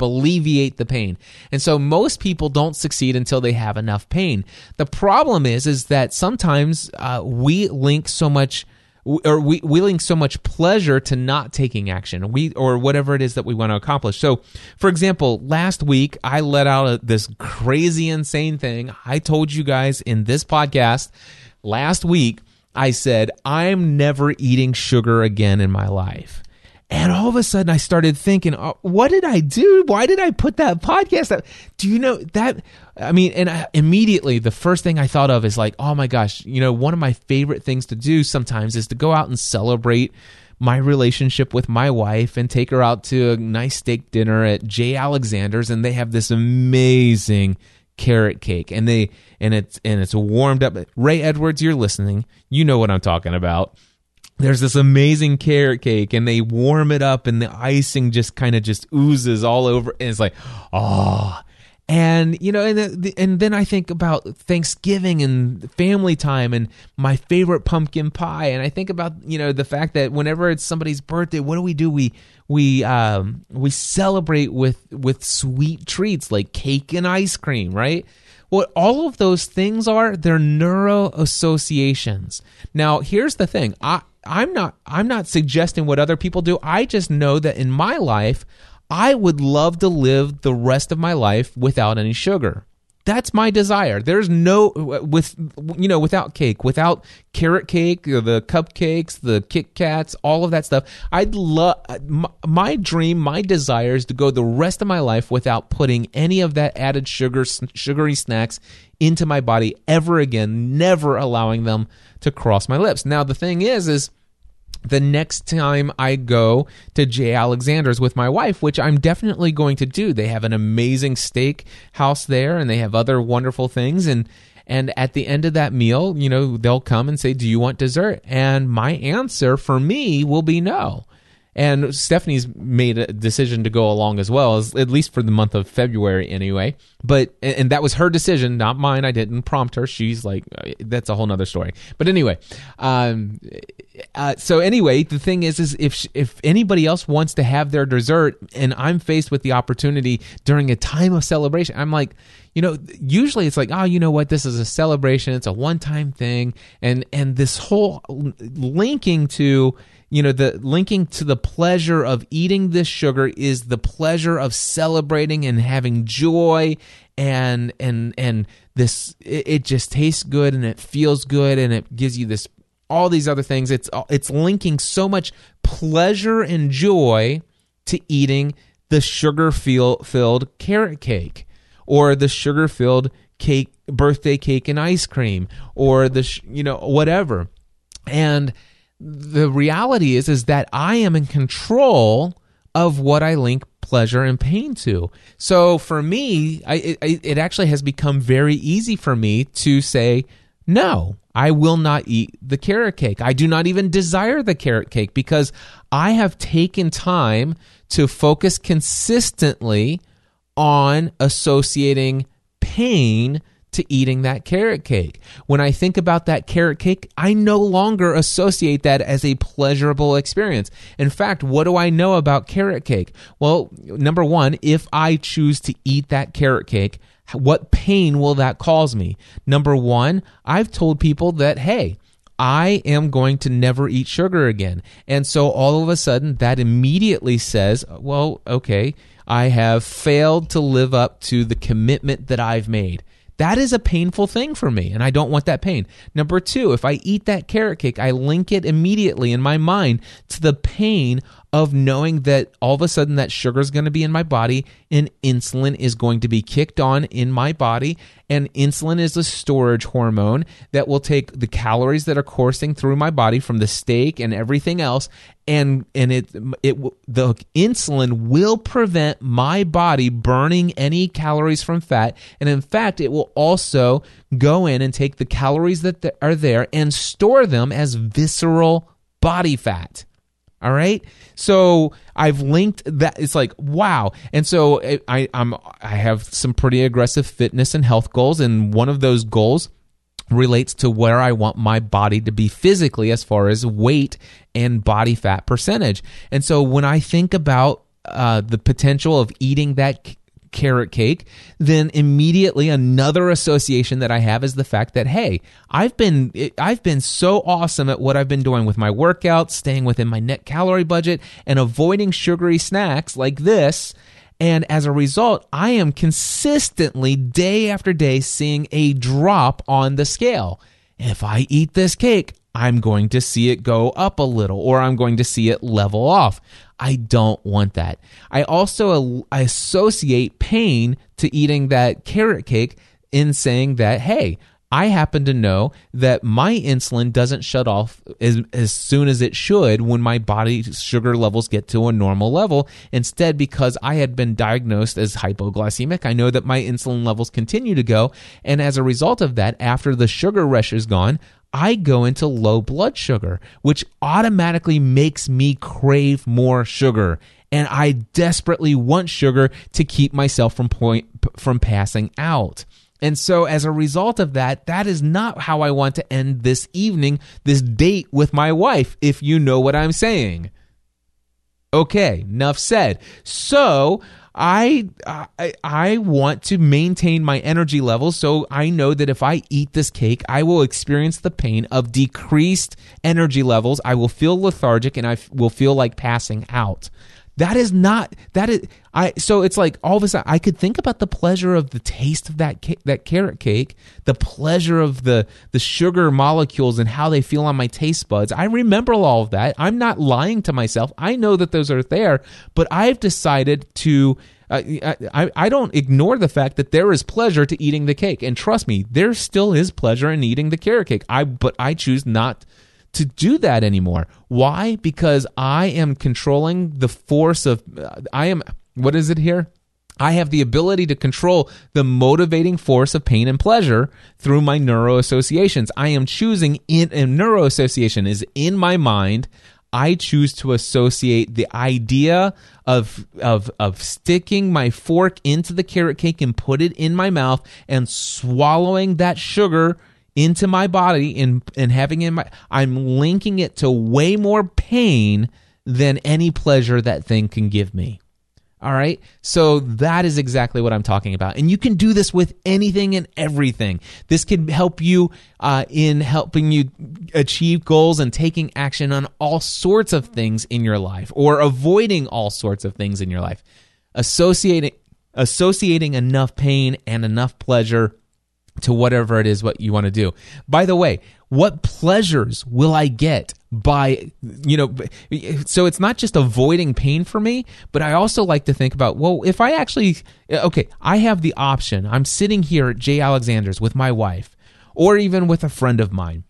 alleviate the pain. And so most people don't succeed until they have enough pain. The problem is that sometimes we link so much or wheeling so much pleasure to not taking action, or whatever it is that we want to accomplish. So, for example, last week I let out this crazy, insane thing. I told you guys in this podcast last week, I said, I'm never eating sugar again in my life. And all of a sudden I started thinking, oh, what did I do? Why did I put that podcast up? Do you know that? I mean, and immediately the first thing I thought of is like, oh my gosh, you know, one of my favorite things to do sometimes is to go out and celebrate my relationship with my wife and take her out to a nice steak dinner at Jay Alexander's. And they have this amazing carrot cake, and it's warmed up. Ray Edwards, you're listening. You know what I'm talking about. There's this amazing carrot cake, and they warm it up, and the icing just kind of just oozes all over. And it's like, oh, and you know, and then I think about Thanksgiving and family time, and my favorite pumpkin pie. And I think about, you know, the fact that whenever it's somebody's birthday, what do? We celebrate with sweet treats like cake and ice cream, right? What all of those things are, they're neuro associations. Now, here's the thing. I'm not suggesting what other people do. I just know that in my life, I would love to live the rest of my life without any sugar. That's my desire. There's no, without cake, without carrot cake, the cupcakes, the Kit Kats, all of that stuff. I'd love, my dream, my desire is to go the rest of my life without putting any of that added sugar, sugary snacks into my body ever again, never allowing them to cross my lips. Now, the thing is the next time I go to Jay Alexander's with my wife, which I'm definitely going to do, they have an amazing steak house there, and they have other wonderful things. And at the end of that meal, you know, they'll come and say, do you want dessert? And my answer for me will be no. And Stephanie's made a decision to go along as well, at least for the month of February anyway. But and that was her decision, not mine. I didn't prompt her. She's like, that's a whole nother story. But anyway, the thing is if anybody else wants to have their dessert and I'm faced with the opportunity during a time of celebration, I'm like, you know, usually it's like, oh, you know what? This is a celebration. It's a one-time thing. And this whole linking to, you know, the linking to the pleasure of eating this sugar is the pleasure of celebrating and having joy, and this, it just tastes good and it feels good and it gives you this, all these other things. It's linking so much pleasure and joy to eating the sugar-filled carrot cake, or the sugar-filled cake, birthday cake and ice cream, or the, you know, whatever. And the reality is that I am in control of what I link pleasure and pain to. So for me, it actually has become very easy for me to say, no, I will not eat the carrot cake. I do not even desire the carrot cake, because I have taken time to focus consistently on associating pain to eating that carrot cake. When I think about that carrot cake, I no longer associate that as a pleasurable experience. In fact, what do I know about carrot cake? Well, number one, if I choose to eat that carrot cake, what pain will that cause me? Number one, I've told people that, hey, I am going to never eat sugar again. And so all of a sudden, that immediately says, well, okay, I have failed to live up to the commitment that I've made. That is a painful thing for me, and I don't want that pain. Number two, if I eat that carrot cake, I link it immediately in my mind to the pain of knowing that all of a sudden that sugar is going to be in my body, and insulin is going to be kicked on in my body. And insulin is a storage hormone that will take the calories that are coursing through my body from the steak and everything else, and the insulin will prevent my body burning any calories from fat. And in fact, it will also go in and take the calories that are there and store them as visceral body fat. All right. So I've linked that. It's like, wow. And so I have some pretty aggressive fitness and health goals. And one of those goals relates to where I want my body to be physically as far as weight and body fat percentage. And so when I think about the potential of eating that carrot cake, then immediately another association that I have is the fact that, hey, I've been so awesome at what I've been doing with my workouts, staying within my net calorie budget, and avoiding sugary snacks like this. And as a result, I am consistently day after day seeing a drop on the scale. If I eat this cake, I'm going to see it go up a little, or I'm going to see it level off. I don't want that. I also associate pain to eating that carrot cake in saying that, hey, I happen to know that my insulin doesn't shut off as soon as it should when my body's sugar levels get to a normal level. Instead, because I had been diagnosed as hypoglycemic, I know that my insulin levels continue to go. And as a result of that, after the sugar rush is gone, I go into low blood sugar, which automatically makes me crave more sugar. And I desperately want sugar to keep myself from passing out. And so as a result of that, that is not how I want to end this evening, this date with my wife, if you know what I'm saying. Okay, enough said. So I want to maintain my energy levels, so I know that if I eat this cake, I will experience the pain of decreased energy levels. I will feel lethargic and I will feel like passing out. That is not, that is, I, so it's like all of a sudden I could think about the pleasure of the taste of that carrot cake, the pleasure of the sugar molecules and how they feel on my taste buds. I remember all of that. I'm not lying to myself. I know that those are there, but I've decided to, I don't ignore the fact that there is pleasure to eating the cake. And trust me, there still is pleasure in eating the carrot cake. But I choose not to do that anymore. Why? Because I am controlling the force of, what is it here? I have the ability to control the motivating force of pain and pleasure through my neuroassociations. I am choosing neuroassociation is in my mind. I choose to associate the idea of sticking my fork into the carrot cake and put it in my mouth and swallowing that sugar into my body and having it in my, I'm linking it to way more pain than any pleasure that thing can give me. All right. So that is exactly what I'm talking about. And you can do this with anything and everything. This can help you in helping you achieve goals and taking action on all sorts of things in your life or avoiding all sorts of things in your life. Associating enough pain and enough pleasure to whatever it is what you want to do. By the way, what pleasures will I get by, so it's not just avoiding pain for me, but I also like to think about, well, if I actually, okay, I have the option. I'm sitting here at Jay Alexander's with my wife or even with a friend of mine,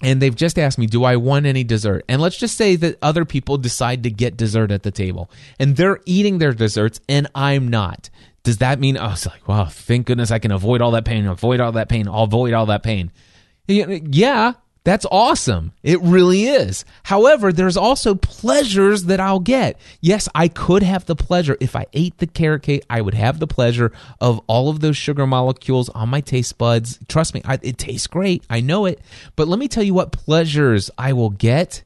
and they've just asked me, do I want any dessert? And let's just say that other people decide to get dessert at the table and they're eating their desserts and I'm not. Does that mean, oh, it's like, wow, thank goodness I can avoid all that pain. Yeah, that's awesome. It really is. However, there's also pleasures that I'll get. Yes, I could have the pleasure. If I ate the carrot cake, I would have the pleasure of all of those sugar molecules on my taste buds. Trust me, it tastes great. I know it. But let me tell you what pleasures I will get.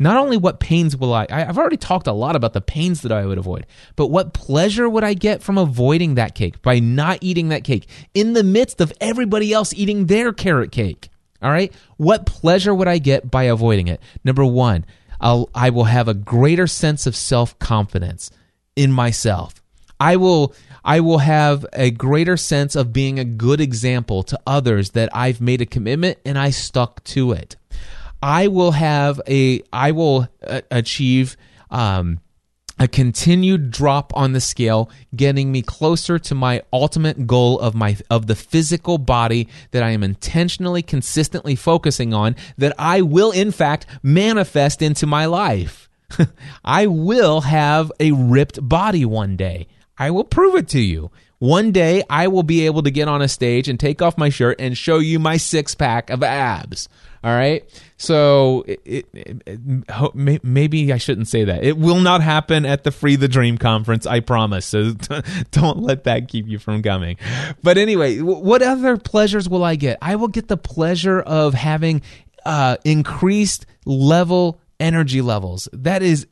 Not only what pains will I've already talked a lot about the pains that I would avoid, but what pleasure would I get from avoiding that cake by not eating that cake in the midst of everybody else eating their carrot cake? All right. What pleasure would I get by avoiding it? Number one, I will have a greater sense of self-confidence in myself. I will have a greater sense of being a good example to others that I've made a commitment and I stuck to it. I will achieve a continued drop on the scale, getting me closer to my ultimate goal of the physical body that I am intentionally, consistently focusing on, that I will in fact manifest into my life. I will have a ripped body one day. I will prove it to you. One day I will be able to get on a stage and take off my shirt and show you my six-pack of abs. All right. So maybe I shouldn't say that. It will not happen at the Free the Dream conference, I promise. So don't let that keep you from coming. But anyway, what other pleasures will I get? I will get the pleasure of having increased energy levels. That is,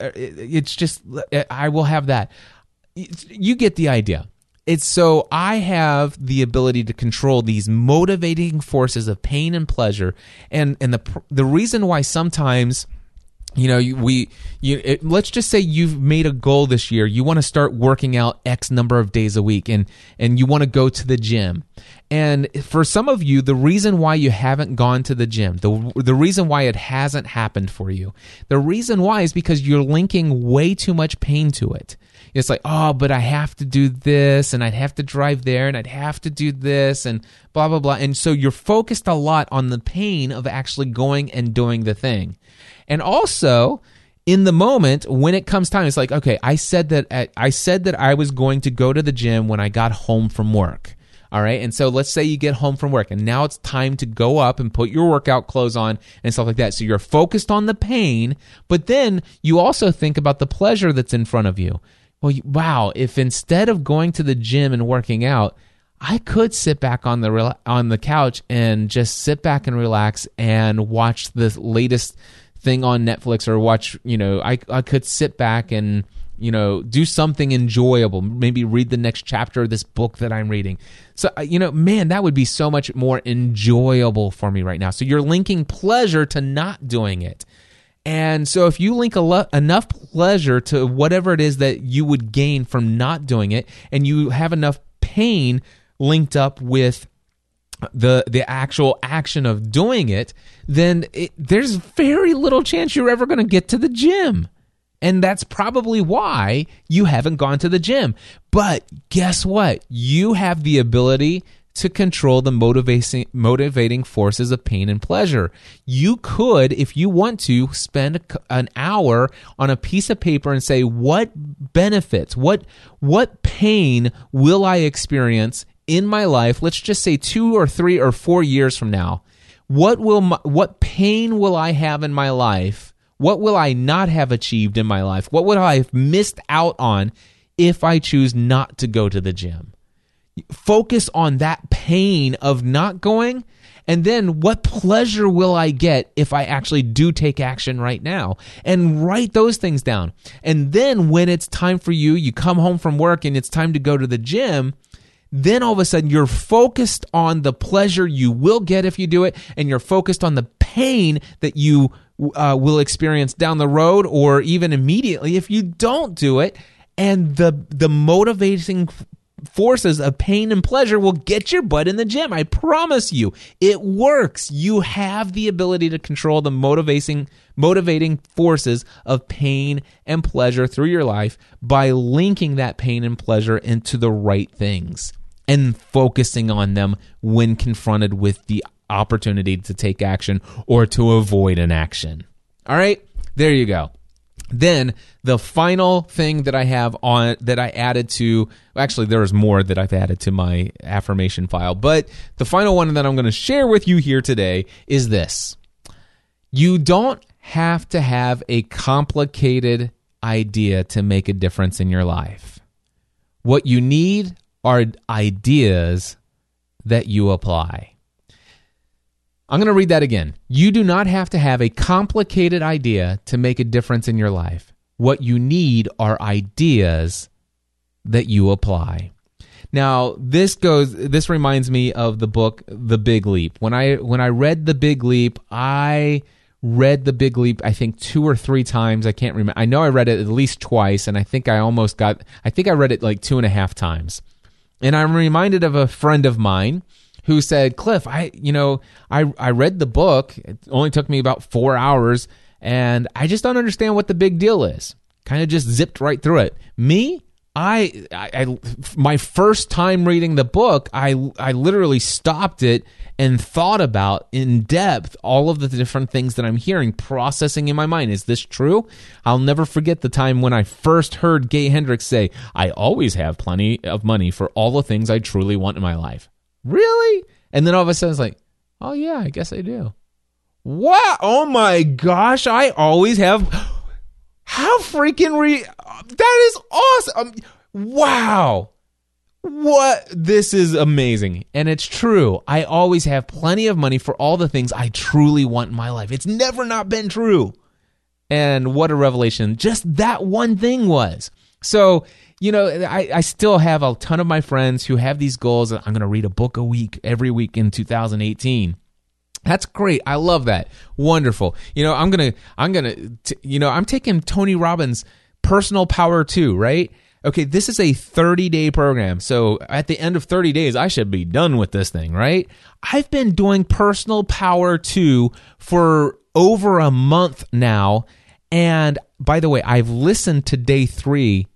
I will have that. You get the idea. It's so I have the ability to control these motivating forces of pain and pleasure. And the reason why sometimes, you know, let's just say you've made a goal this year. You want to start working out X number of days a week and you want to go to the gym. And for some of you, the reason why you haven't gone to the gym, the reason why it hasn't happened for you, the reason why is because you're linking way too much pain to it. It's like, oh, but I have to do this, and I'd have to drive there, and I'd have to do this, and blah, blah, blah. And so you're focused a lot on the pain of actually going and doing the thing. And also, in the moment, when it comes time, it's like, okay, I said that I was going to go to the gym when I got home from work. All right. And so let's say you get home from work and now it's time to go up and put your workout clothes on and stuff like that. So you're focused on the pain, but then you also think about the pleasure that's in front of you. Well, wow, if instead of going to the gym and working out, I could sit back on the couch and just sit back and relax and watch the latest thing on Netflix or watch, you know, I could sit back and, you know, do something enjoyable, maybe read the next chapter of this book that I'm reading. So, you know, man, that would be so much more enjoyable for me right now. So you're linking pleasure to not doing it. And so if you link enough pleasure to whatever it is that you would gain from not doing it, and you have enough pain linked up with the actual action of doing it, then there's very little chance you're ever going to get to the gym. And that's probably why you haven't gone to the gym. But guess what? You have the ability to control the motivating forces of pain and pleasure. You could, if you want to, spend an hour on a piece of paper and say, what benefits, what pain will I experience in my life? Let's just say 2 or 3 or 4 years from now. What pain will I have in my life? What will I not have achieved in my life? What would I have missed out on if I choose not to go to the gym? Focus on that pain of not going, and then what pleasure will I get if I actually do take action right now? And write those things down. And then when it's time for you, you come home from work and it's time to go to the gym, then all of a sudden you're focused on the pleasure you will get if you do it, and you're focused on the pain that you will experience down the road or even immediately if you don't do it. And the motivating forces of pain and pleasure will get your butt in the gym. I promise you, it works. You have the ability to control the motivating forces of pain and pleasure through your life by linking that pain and pleasure into the right things and focusing on them when confronted with the opportunity to take action or to avoid an action. All right, there you go. Then the final thing that I have on that I added to, actually there is more that I've added to my affirmation file, but the final one that I'm going to share with you here today is this. You don't have to have a complicated idea to make a difference in your life. What you need are ideas that you apply. I'm going to read that again. You do not have to have a complicated idea to make a difference in your life. What you need are ideas that you apply. Now, this reminds me of the book The Big Leap. When I read The Big Leap, I think 2 or 3 times. I can't remember. I know I read it at least twice, and I think I read it like 2.5 times. And I'm reminded of a friend of mine who said, Cliff, I read the book. It only took me about 4 hours, and I just don't understand what the big deal is. Kind of just zipped right through it. Me, I my first time reading the book, I literally stopped it and thought about in depth all of the different things that I'm hearing, processing in my mind. Is this true? I'll never forget the time when I first heard Gay Hendricks say, I always have plenty of money for all the things I truly want in my life. Really? And then all of a sudden it's like, oh yeah, I guess I do. Wow. Oh my gosh. I always have. How freaking that is awesome. Wow. What? This is amazing. And it's true. I always have plenty of money for all the things I truly want in my life. It's never not been true. And what a revelation. Just that one thing was. So you know, I still have a ton of my friends who have these goals. I'm going to read a book a week, every week in 2018. That's great. I love that. Wonderful. You know, I'm taking Tony Robbins' Personal Power 2, right? Okay, this is a 30-day program. So at the end of 30 days, I should be done with this thing, right? I've been doing Personal Power 2 for over a month now. And by the way, I've listened to day 3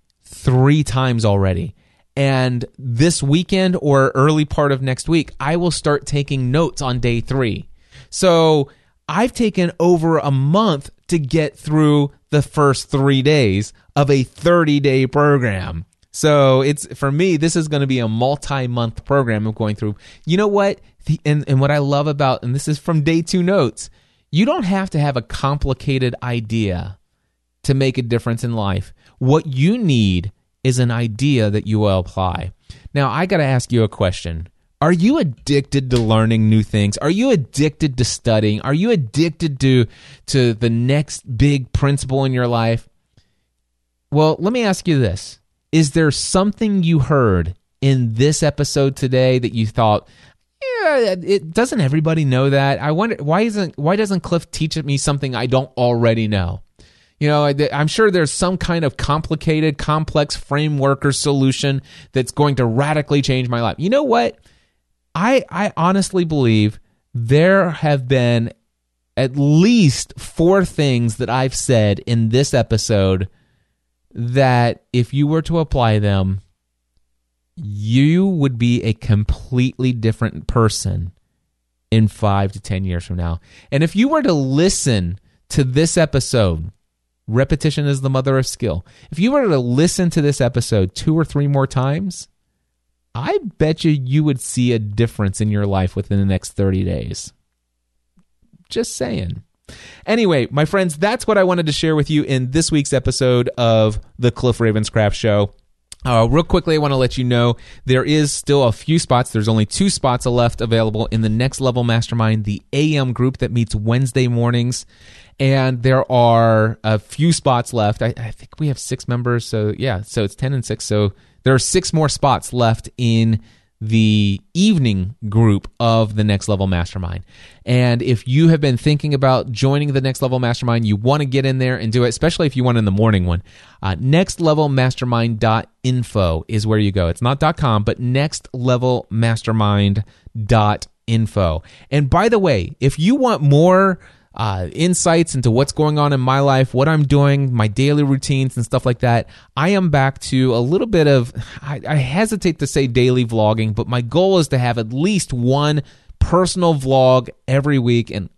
times already. And this weekend or early part of next week, I will start taking notes on day 3. So I've taken over a month to get through the first 3 days of a 30-day program. So it's, for me, this is going to be a multi-month program of going through. You know what? And what I love about, and this is from day 2 notes, you don't have to have a complicated idea to make a difference in life. What you need is an idea that you will apply. Now, I got to ask you a question. Are you addicted to learning new things? Are you addicted to studying? Are you addicted to the next big principle in your life? Well, let me ask you this. Is there something you heard in this episode today that you thought, yeah, it doesn't everybody know that? I wonder, why doesn't Cliff teach me something I don't already know? You know, I'm sure there's some kind of complicated, complex framework or solution that's going to radically change my life. You know what? I honestly believe there have been at least 4 things that I've said in this episode that if you were to apply them, you would be a completely different person in 5 to 10 years from now. And if you were to listen to this episode, repetition is the mother of skill. If you were to listen to this episode 2 or 3 more times, I bet you would see a difference in your life within the next 30 days. Just saying. Anyway, my friends, that's what I wanted to share with you in this week's episode of The Cliff Ravenscraft Show. Real quickly, I want to let you know there is still a few spots. There's only 2 spots left available in the Next Level Mastermind, the AM group that meets Wednesday mornings. And there are a few spots left. I think we have 6 members. So yeah, so it's 10 and 6. So there are 6 more spots left in the evening group of the Next Level Mastermind. And if you have been thinking about joining the Next Level Mastermind, you want to get in there and do it, especially if you want in the morning one. Nextlevelmastermind.info is where you go. It's not .com, but nextlevelmastermind.info. And by the way, if you want more insights into what's going on in my life, what I'm doing, my daily routines and stuff like that, I am back to a little bit of, I hesitate to say daily vlogging, but my goal is to have at least one personal vlog every week, and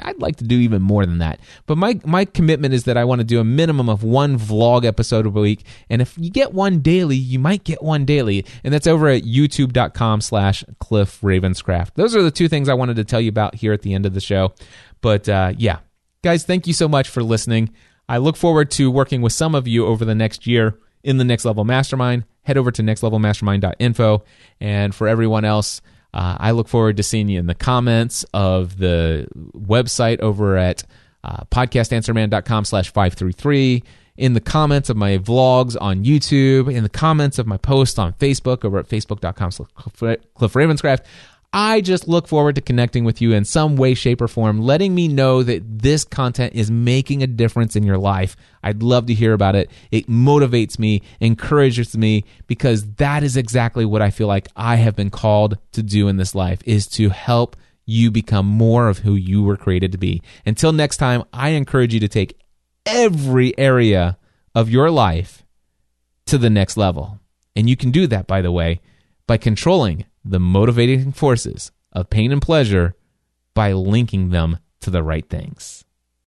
I'd like to do even more than that. But my commitment is that I want to do a minimum of one vlog episode a week, and if you get one daily, you might get one daily, and that's over at youtube.com/Cliff Ravenscraft. Those are the 2 things I wanted to tell you about here at the end of the show. But yeah, guys, thank you so much for listening. I look forward to working with some of you over the next year in the Next Level Mastermind. Head over to nextlevelmastermind.info. And for everyone else, I look forward to seeing you in the comments of the website over at podcastanswerman.com/533, in the comments of my vlogs on YouTube, in the comments of my posts on Facebook over at facebook.com/Cliff Ravenscraft. I just look forward to connecting with you in some way, shape, or form, letting me know that this content is making a difference in your life. I'd love to hear about it. It motivates me, encourages me, because that is exactly what I feel like I have been called to do in this life, is to help you become more of who you were created to be. Until next time, I encourage you to take every area of your life to the next level. And you can do that, by the way, by controlling the motivating forces of pain and pleasure by linking them to the right things.